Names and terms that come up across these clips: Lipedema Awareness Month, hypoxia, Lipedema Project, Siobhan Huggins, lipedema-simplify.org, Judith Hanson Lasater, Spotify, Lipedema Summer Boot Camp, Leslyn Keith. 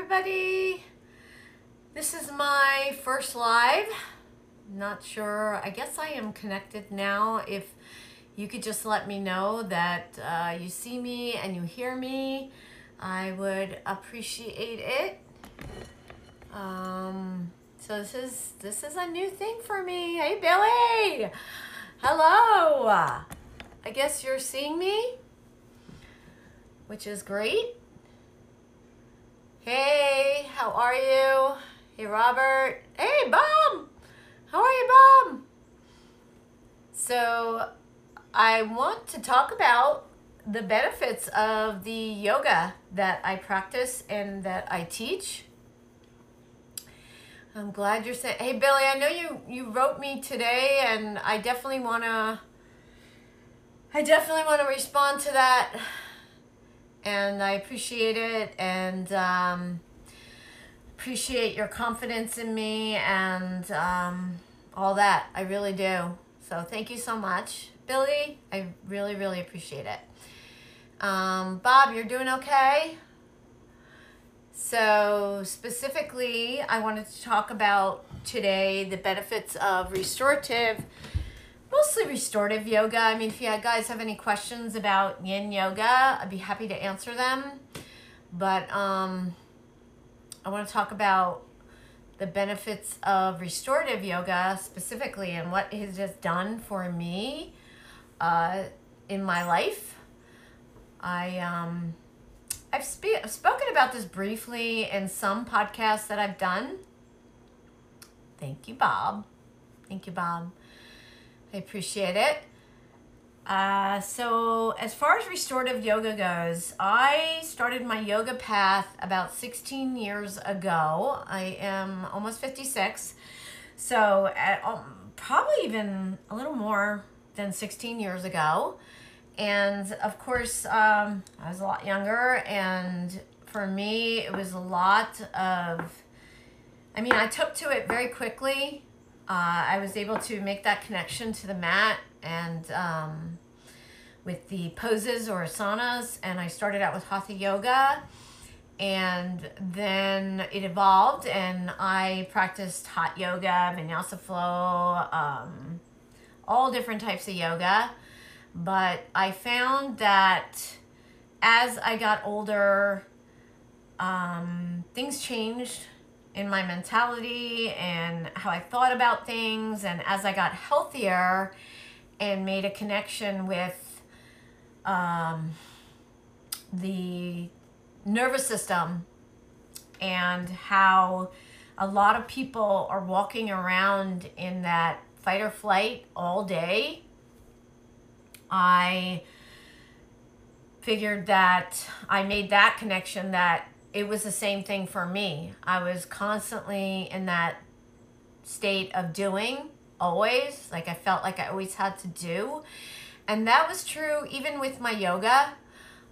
everybody. This is my first live. Not sure. I guess I am connected now. If you could just let me know that you see me and you hear me, I would appreciate it. So this is a new thing for me. Hey, Billy. Hello. I guess you're seeing me, which is great. Hey, how are you? Hey, Robert. Hey, Bob. How are you, Bob? So I want to talk about the benefits of the yoga that I practice and that I teach. I'm glad you're saying, hey, Billy, I know you wrote me today, and I definitely want to respond to that, and I appreciate it, and appreciate your confidence in me, and all that. I really do. So thank you so much, Billy. I really, really appreciate it. Bob, you're doing okay? So specifically, I wanted to talk about today the benefits of restorative, mostly restorative yoga. I mean, if you guys have any questions about yin yoga, I'd be happy to answer them. But I want to talk about the benefits of restorative yoga specifically and what it has done for me in my life. I've spoken about this briefly in some podcasts that I've done. Thank you, Bob. Thank you, Bob. I appreciate it. So as far as restorative yoga goes, I started my yoga path about 16 years ago. I am almost 56. So at, probably even a little more than 16 years ago. And of course, I was a lot younger, and for me, it was a lot of, I mean, I took to it very quickly. I was able to make that connection to the mat and with the poses or asanas, and I started out with Hatha Yoga, and then it evolved, and I practiced Hot Yoga, Vinyasa Flow, all different types of yoga. But I found that as I got older, things changed in my mentality and how I thought about things. And as I got healthier and made a connection with the nervous system and how a lot of people are walking around in that fight or flight all day, I figured that I made that connection that it was the same thing for me. I was constantly in that state of doing, always. Like I felt like I always had to do. And that was true even with my yoga.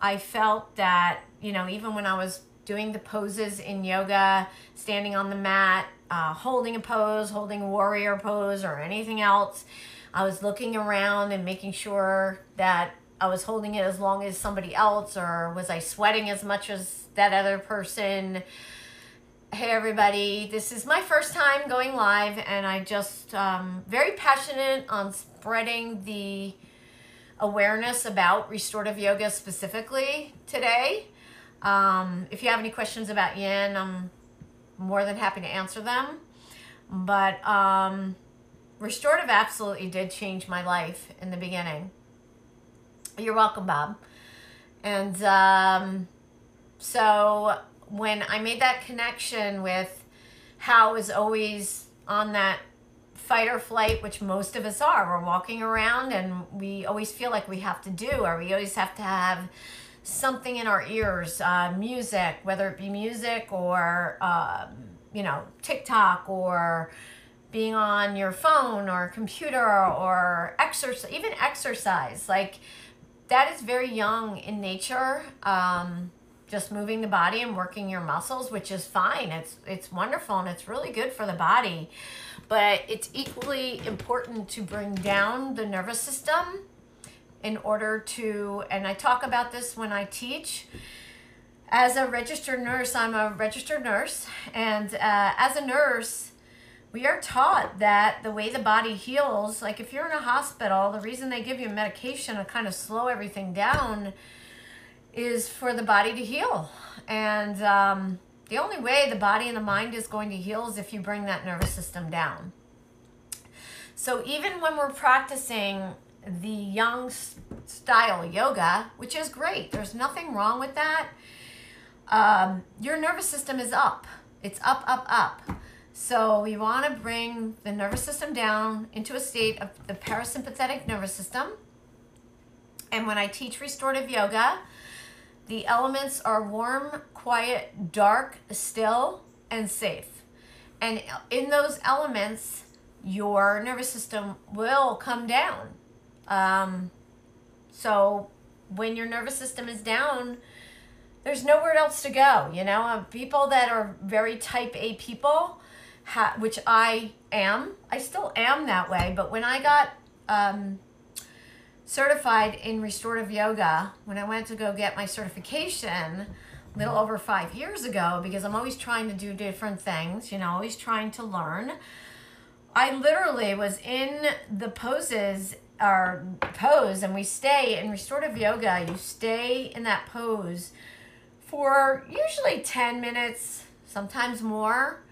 I felt that, you know, even when I was doing the poses in yoga, standing on the mat, holding a pose, holding a warrior pose or anything else, I was looking around and making sure that I was holding it as long as somebody else, or was I sweating as much as that other person? Hey everybody, this is my first time going live, and I just very passionate on spreading the awareness about restorative yoga specifically today. If you have any questions about yin, I'm more than happy to answer them. But restorative absolutely did change my life in the beginning. You're welcome, Bob. And so when I made that connection with how I was always on that fight or flight, which most of us are, we're walking around and we always feel like we have to do, or we always have to have something in our ears, music, whether it be music or, you know, TikTok or being on your phone or computer or exercise, even exercise. Like that is very young in nature, just moving the body and working your muscles, which is fine. It's wonderful and it's really good for the body, but it's equally important to bring down the nervous system in order to, and I talk about this when I teach, As a registered nurse, I'm a registered nurse, and as a nurse, we are taught that the way the body heals, like if you're in a hospital, the reason they give you medication to kind of slow everything down is for the body to heal. And the only way the body and the mind is going to heal is if you bring that nervous system down. So even when we're practicing the Young style yoga, which is great, there's nothing wrong with that. Your nervous system is up. It's up, up, up. So we want to bring the nervous system down into a state of the parasympathetic nervous system. And when I teach restorative yoga, the elements are warm, quiet, dark, still, and safe. And in those elements, your nervous system will come down. So when your nervous system is down, there's nowhere else to go, you know. People that are very type A people, which I am, I still am that way, but when I got certified in restorative yoga, when I went to go get my certification a little over 5 years ago, because I'm always trying to do different things, you know, always trying to learn, I literally was in the poses, or pose, and we stay in restorative yoga, you stay in that pose for usually 10 minutes, sometimes more.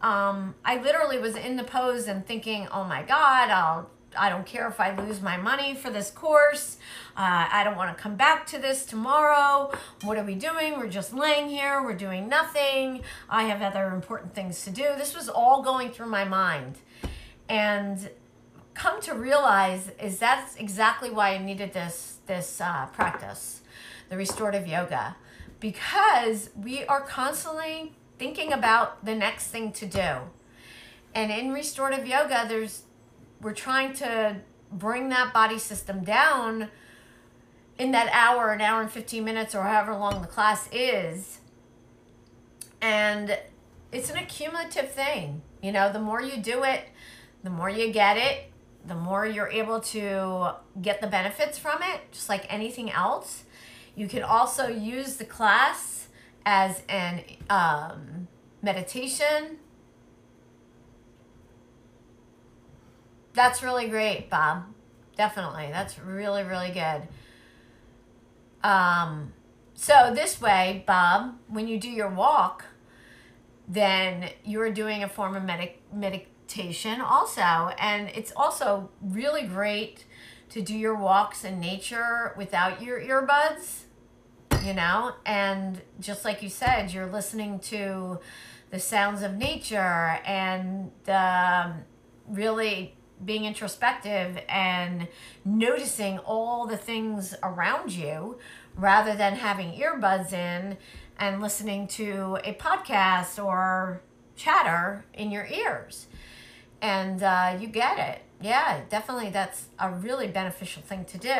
I literally was in the pose and thinking, oh my God, I don't care if I lose my money for this course. I don't want to come back to this tomorrow. What are we doing? We're just laying here. We're doing nothing. I have other important things to do. This was all going through my mind. And come to realize is that's exactly why I needed this practice, the restorative yoga. Because we are constantly thinking about the next thing to do. And in restorative yoga, we're trying to bring that body system down in that hour, an hour and 15 minutes, or however long the class is. And it's an accumulative thing. You know, the more you do it, the more you get it, the more you're able to get the benefits from it, just like anything else. You can also use the class as an meditation. That's really great, Bob. Definitely. That's really, really good. So this way, Bob, when you do your walk, then you're doing a form of meditation also. And it's also really great to do your walks in nature without your earbuds. You know, and just like you said, you're listening to the sounds of nature and really being introspective and noticing all the things around you rather than having earbuds in and listening to a podcast or chatter in your ears. And you get it. Yeah, definitely. That's a really beneficial thing to do.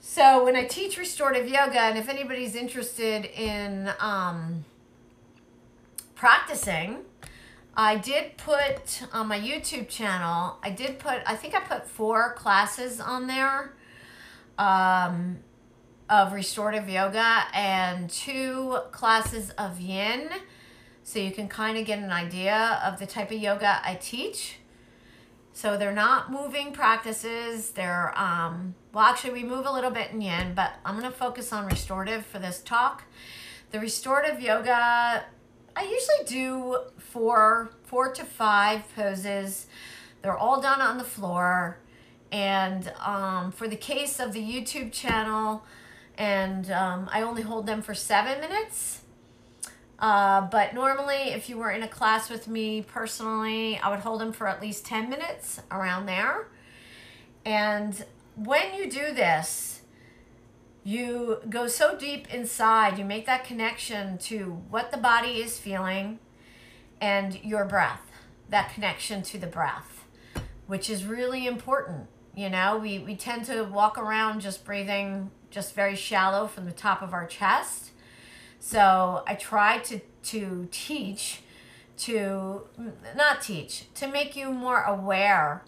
So when I teach restorative yoga, and if anybody's interested in practicing, I did put on my YouTube channel, I think I put 4 classes on there of restorative yoga and 2 classes of yin. So you can kind of get an idea of the type of yoga I teach. So they're not moving practices. They're, well, actually we move a little bit in yin, but I'm going to focus on restorative for this talk. The restorative yoga, I usually do 4 to 5 poses. They're all done on the floor. And for the case of the YouTube channel, and I only hold them for 7 minutes. But normally, if you were in a class with me personally, I would hold them for at least 10 minutes, around there. And when you do this, you go so deep inside, you make that connection to what the body is feeling and your breath, that connection to the breath, which is really important. You know, we tend to walk around just breathing just very shallow from the top of our chest. So I try to make you more aware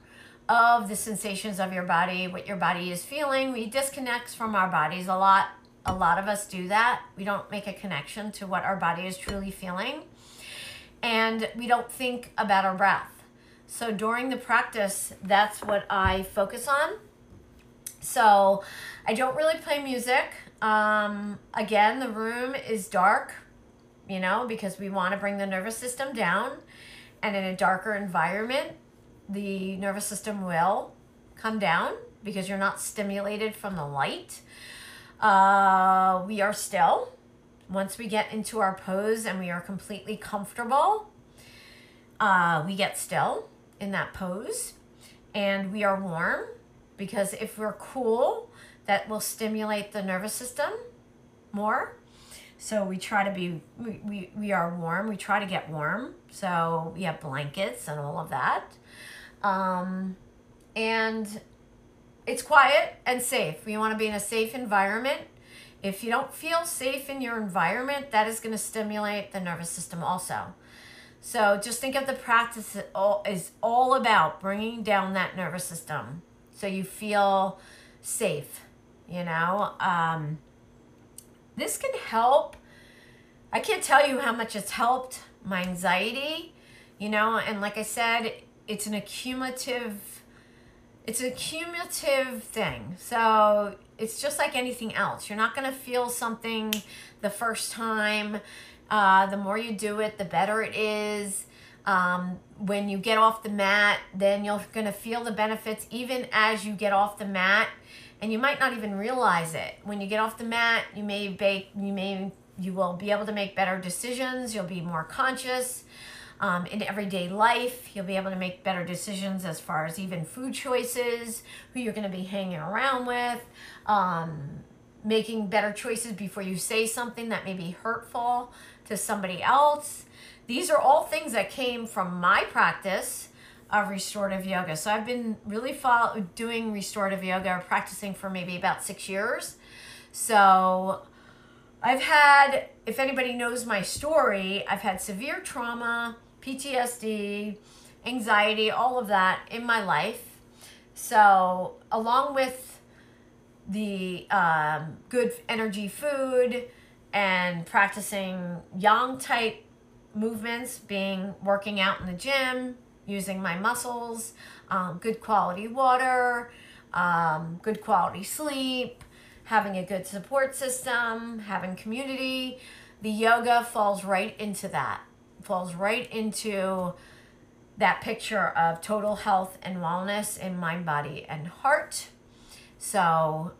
of the sensations of your body, what your body is feeling. We disconnect from our bodies a lot a lot of us do that. We don't make a connection to what our body is truly feeling, and we don't think about our breath. So during the practice, that's what I focus on. So I don't really play music. Again, the room is dark, you know, because we want to bring the nervous system down, and in a darker environment, the nervous system will come down because you're not stimulated from the light. We are still. Once we get into our pose and we are completely comfortable, we get still in that pose, and we are warm, because if we're cool, that will stimulate the nervous system more. So we try to be, we are warm, we try to get warm. So we have blankets and all of that. And it's quiet and safe. We want to be in a safe environment. If you don't feel safe in your environment, that is going to stimulate the nervous system also. So just think of the practice is all about bringing down that nervous system so you feel safe, you know. This can help. I can't tell you how much it's helped my anxiety, you know, and like I said, it's an accumulative, thing. So it's just like anything else. You're not going to feel something the first time. The more you do it, the better it is. When you get off the mat, then you're going to feel the benefits even as you get off the mat. And you might not even realize it. When you get off the mat, you will be able to make better decisions. You'll be more conscious in everyday life. You'll be able to make better decisions as far as even food choices, who you're going to be hanging around with, making better choices before you say something that may be hurtful to somebody else. These are all things that came from my practice of restorative yoga. So I've been really doing restorative yoga, practicing for maybe about 6 years. So I've had, if anybody knows my story, I've had severe trauma, PTSD, anxiety, all of that in my life. So along with the good energy food and practicing yang type movements, being working out in the gym, using my muscles, good quality water, good quality sleep, having a good support system, having community. The yoga falls right into that, falls right into that picture of total health and wellness in mind, body, and heart. So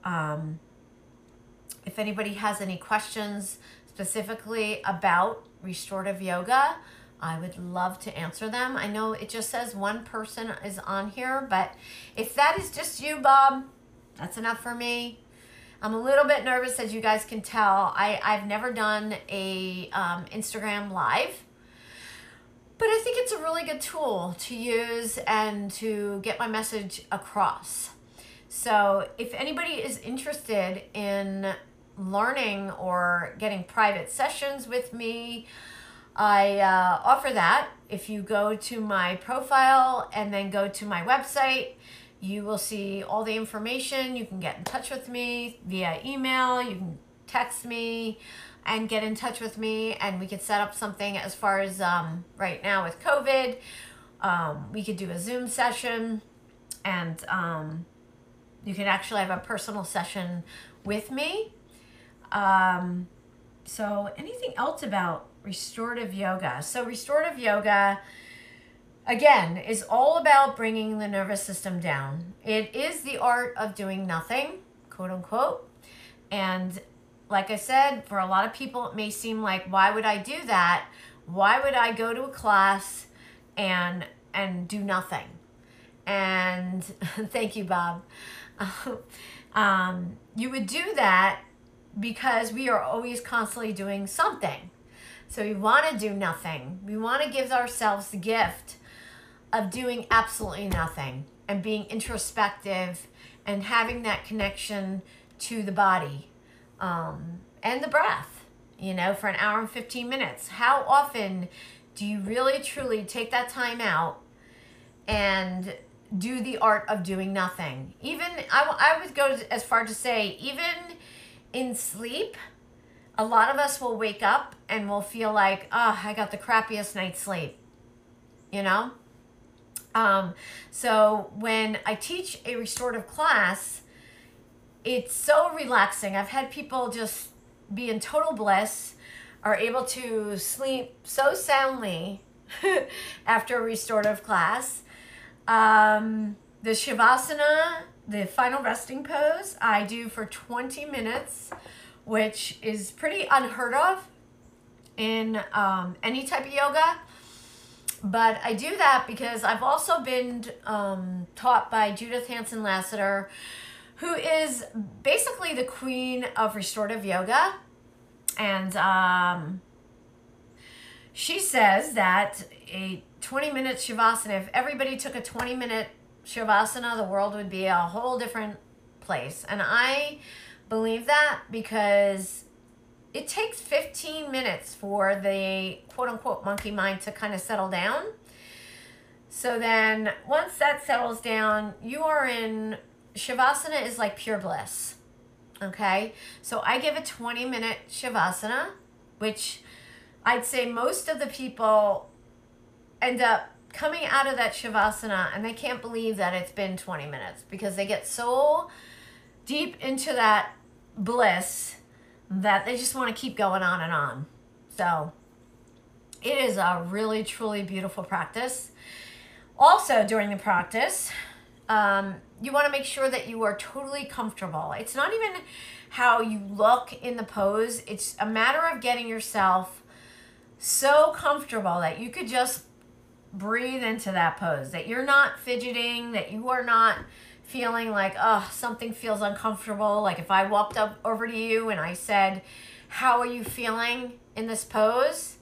if anybody has any questions specifically about restorative yoga, I would love to answer them. I know it just says one person is on here, but if that is just you, Bob, that's enough for me. I'm a little bit nervous, as you guys can tell. I've never done a Instagram Live, but I think it's a really good tool to use and to get my message across. So if anybody is interested in learning or getting private sessions with me, I offer that. If you go to my profile and then go to my website, you will see all the information. You can get in touch with me via email, you can text me and get in touch with me, and we could set up something as far as right now with COVID, we could do a Zoom session, and you can actually have a personal session with me. So anything else about restorative yoga? So restorative yoga, again, is all about bringing the nervous system down. It is the art of doing nothing, quote unquote. And like I said, for a lot of people, it may seem like, why would I do that? Why would I go to a class and do nothing? And thank you, Bob. You would do that because we are always constantly doing something. So we want to do nothing. We want to give ourselves the gift of doing absolutely nothing and being introspective and having that connection to the body and the breath, you know, for an hour and 15 minutes. How often do you really truly take that time out and do the art of doing nothing? Even, I would go as far to say, even in sleep, a lot of us will wake up and we'll feel like, oh, I got the crappiest night's sleep, you know? So when I teach a restorative class, it's so relaxing. I've had people just be in total bliss, are able to sleep so soundly after a restorative class. The Shavasana, the final resting pose, I do for 20 minutes, which is pretty unheard of in any type of yoga. But I do that because I've also been taught by Judith Hanson Lasater, who is basically the queen of restorative yoga. And she says that a 20-minute Shavasana, if everybody took a 20-minute Shavasana, the world would be a whole different place. And I believe that because it takes 15 minutes for the quote-unquote monkey mind to kind of settle down. So then once that settles down, you are in Shavasana is like pure bliss. Okay, so I give a 20-minute Shavasana, which I'd say most of the people end up coming out of that Shavasana and they can't believe that it's been 20 minutes because they get so deep into that bliss that they just want to keep going on and on. So it is a really, truly beautiful practice. Also during the practice, you want to make sure that you are totally comfortable. It's not even how you look in the pose. It's a matter of getting yourself so comfortable that you could just breathe into that pose, that you're not fidgeting, that you are not feeling like, oh, something feels uncomfortable. Like if I walked up over to you and I said, how are you feeling in this pose?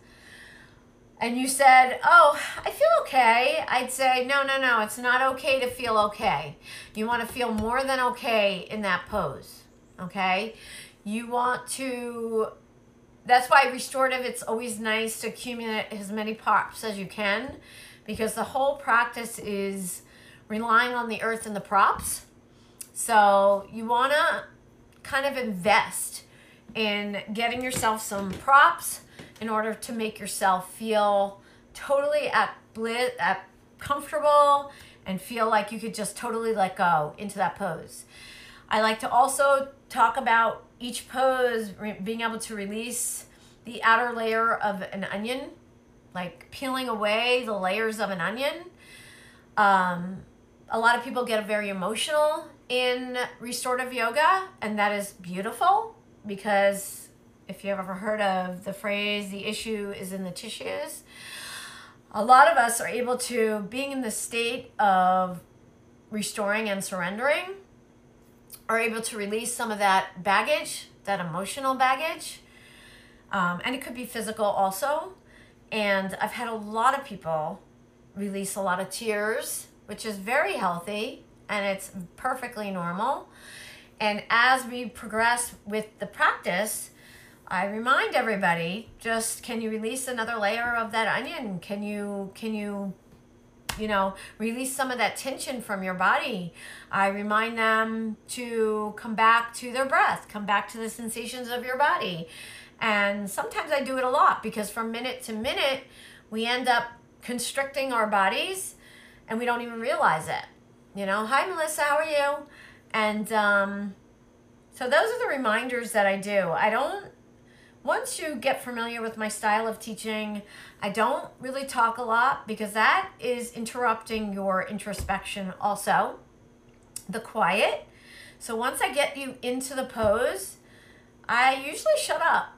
And you said, oh, I feel okay. I'd say, no, no, no, it's not okay to feel okay. You want to feel more than okay in that pose, okay? You want to, that's why restorative, it's always nice to accumulate as many props as you can, because the whole practice is relying on the earth and the props. So you want to kind of invest in getting yourself some props in order to make yourself feel totally at comfortable and feel like you could just totally let go into that pose. I like to also talk about each pose being able to release the outer layer of an onion, like peeling away the layers of an onion. A lot of people get very emotional in restorative yoga, and that is beautiful because if you've ever heard of the phrase, the issue is in the tissues, a lot of us are able to, being in the state of restoring and surrendering, are able to release some of that baggage, that emotional baggage, and it could be physical also. And I've had a lot of people release a lot of tears, which is very healthy, and it's perfectly normal. And as we progress with the practice, I remind everybody, just can you release another layer of that onion? Can you know, release some of that tension from your body? I remind them to come back to their breath, come back to the sensations of your body. And sometimes I do it a lot because from minute to minute, we end up constricting our bodies and we don't even realize it. You know, hi Melissa, how are you? And so those are the reminders that I do. Once you get familiar with my style of teaching, I don't really talk a lot because that is interrupting your introspection also, the quiet. So once I get you into the pose, I usually shut up.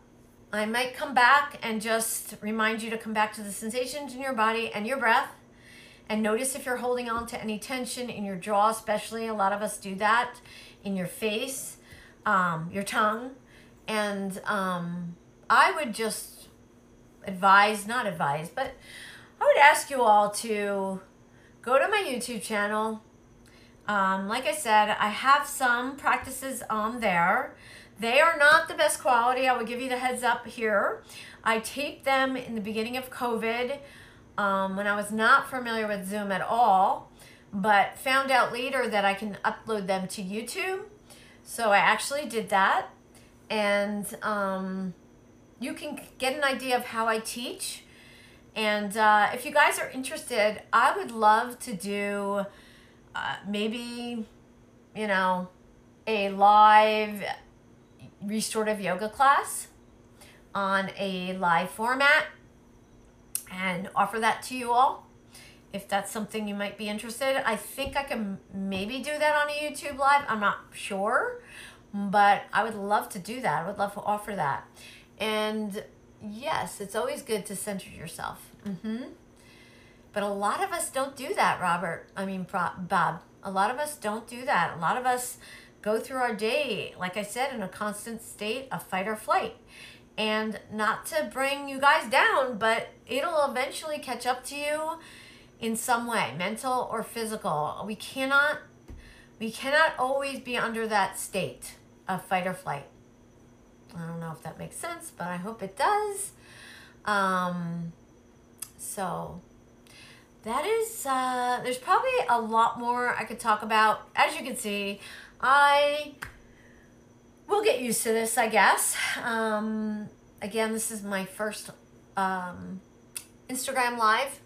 I might come back and just remind you to come back to the sensations in your body and your breath, and notice if you're holding on to any tension in your jaw, especially a lot of us do that, in your face, your tongue. And I would just advise, not advise, but I would ask you all to go to my YouTube channel. Like I said, I have some practices on there. They are not the best quality. I will give you the heads up here. I taped them in the beginning of COVID when I was not familiar with Zoom at all, but found out later that I can upload them to YouTube. So I actually did that. and you can get an idea of how I teach. And if you guys are interested, I would love to do maybe, you know, a live restorative yoga class on a live format and offer that to you all if that's something you might be interested in. I think I can maybe do that on a YouTube live. I'm not sure, but I would love to do that. I would love to offer that. And yes, it's always good to center yourself. But a lot of us don't do that, Robert. I mean, Bob. A lot of us don't do that. A lot of us go through our day, like I said, in a constant state of fight or flight. And not to bring you guys down, but it'll eventually catch up to you in some way, mental or physical. We cannot always be under that state of fight or flight. I don't know if that makes sense, but I hope it does. So that is, there's probably a lot more I could talk about. As you can see, I will get used to this, I guess. Again, this is my first Instagram Live,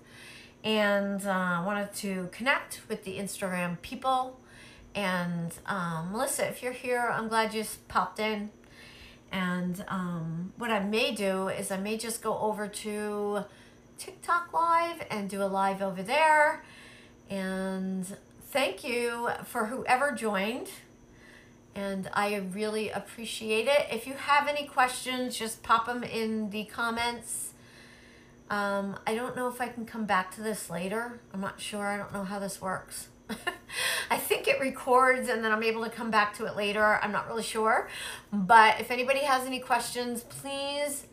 and I wanted to connect with the Instagram people. And Melissa, if you're here, I'm glad you popped in. And what I may do is I may just go over to TikTok Live and do a live over there. And thank you for whoever joined. And I really appreciate it. If you have any questions, just pop them in the comments. I don't know if I can come back to this later. I'm not sure. I don't know how this works. I think it records and then I'm able to come back to it later. I'm not really sure. But if anybody has any questions, please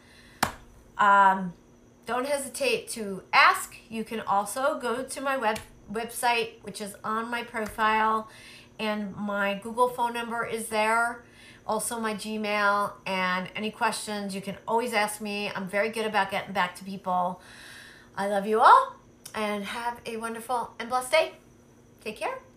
don't hesitate to ask. You can also go to my website, which is on my profile, and my Google phone number is there. Also my Gmail, and any questions you can always ask me. I'm very good about getting back to people. I love you all, and have a wonderful and blessed day. Take care.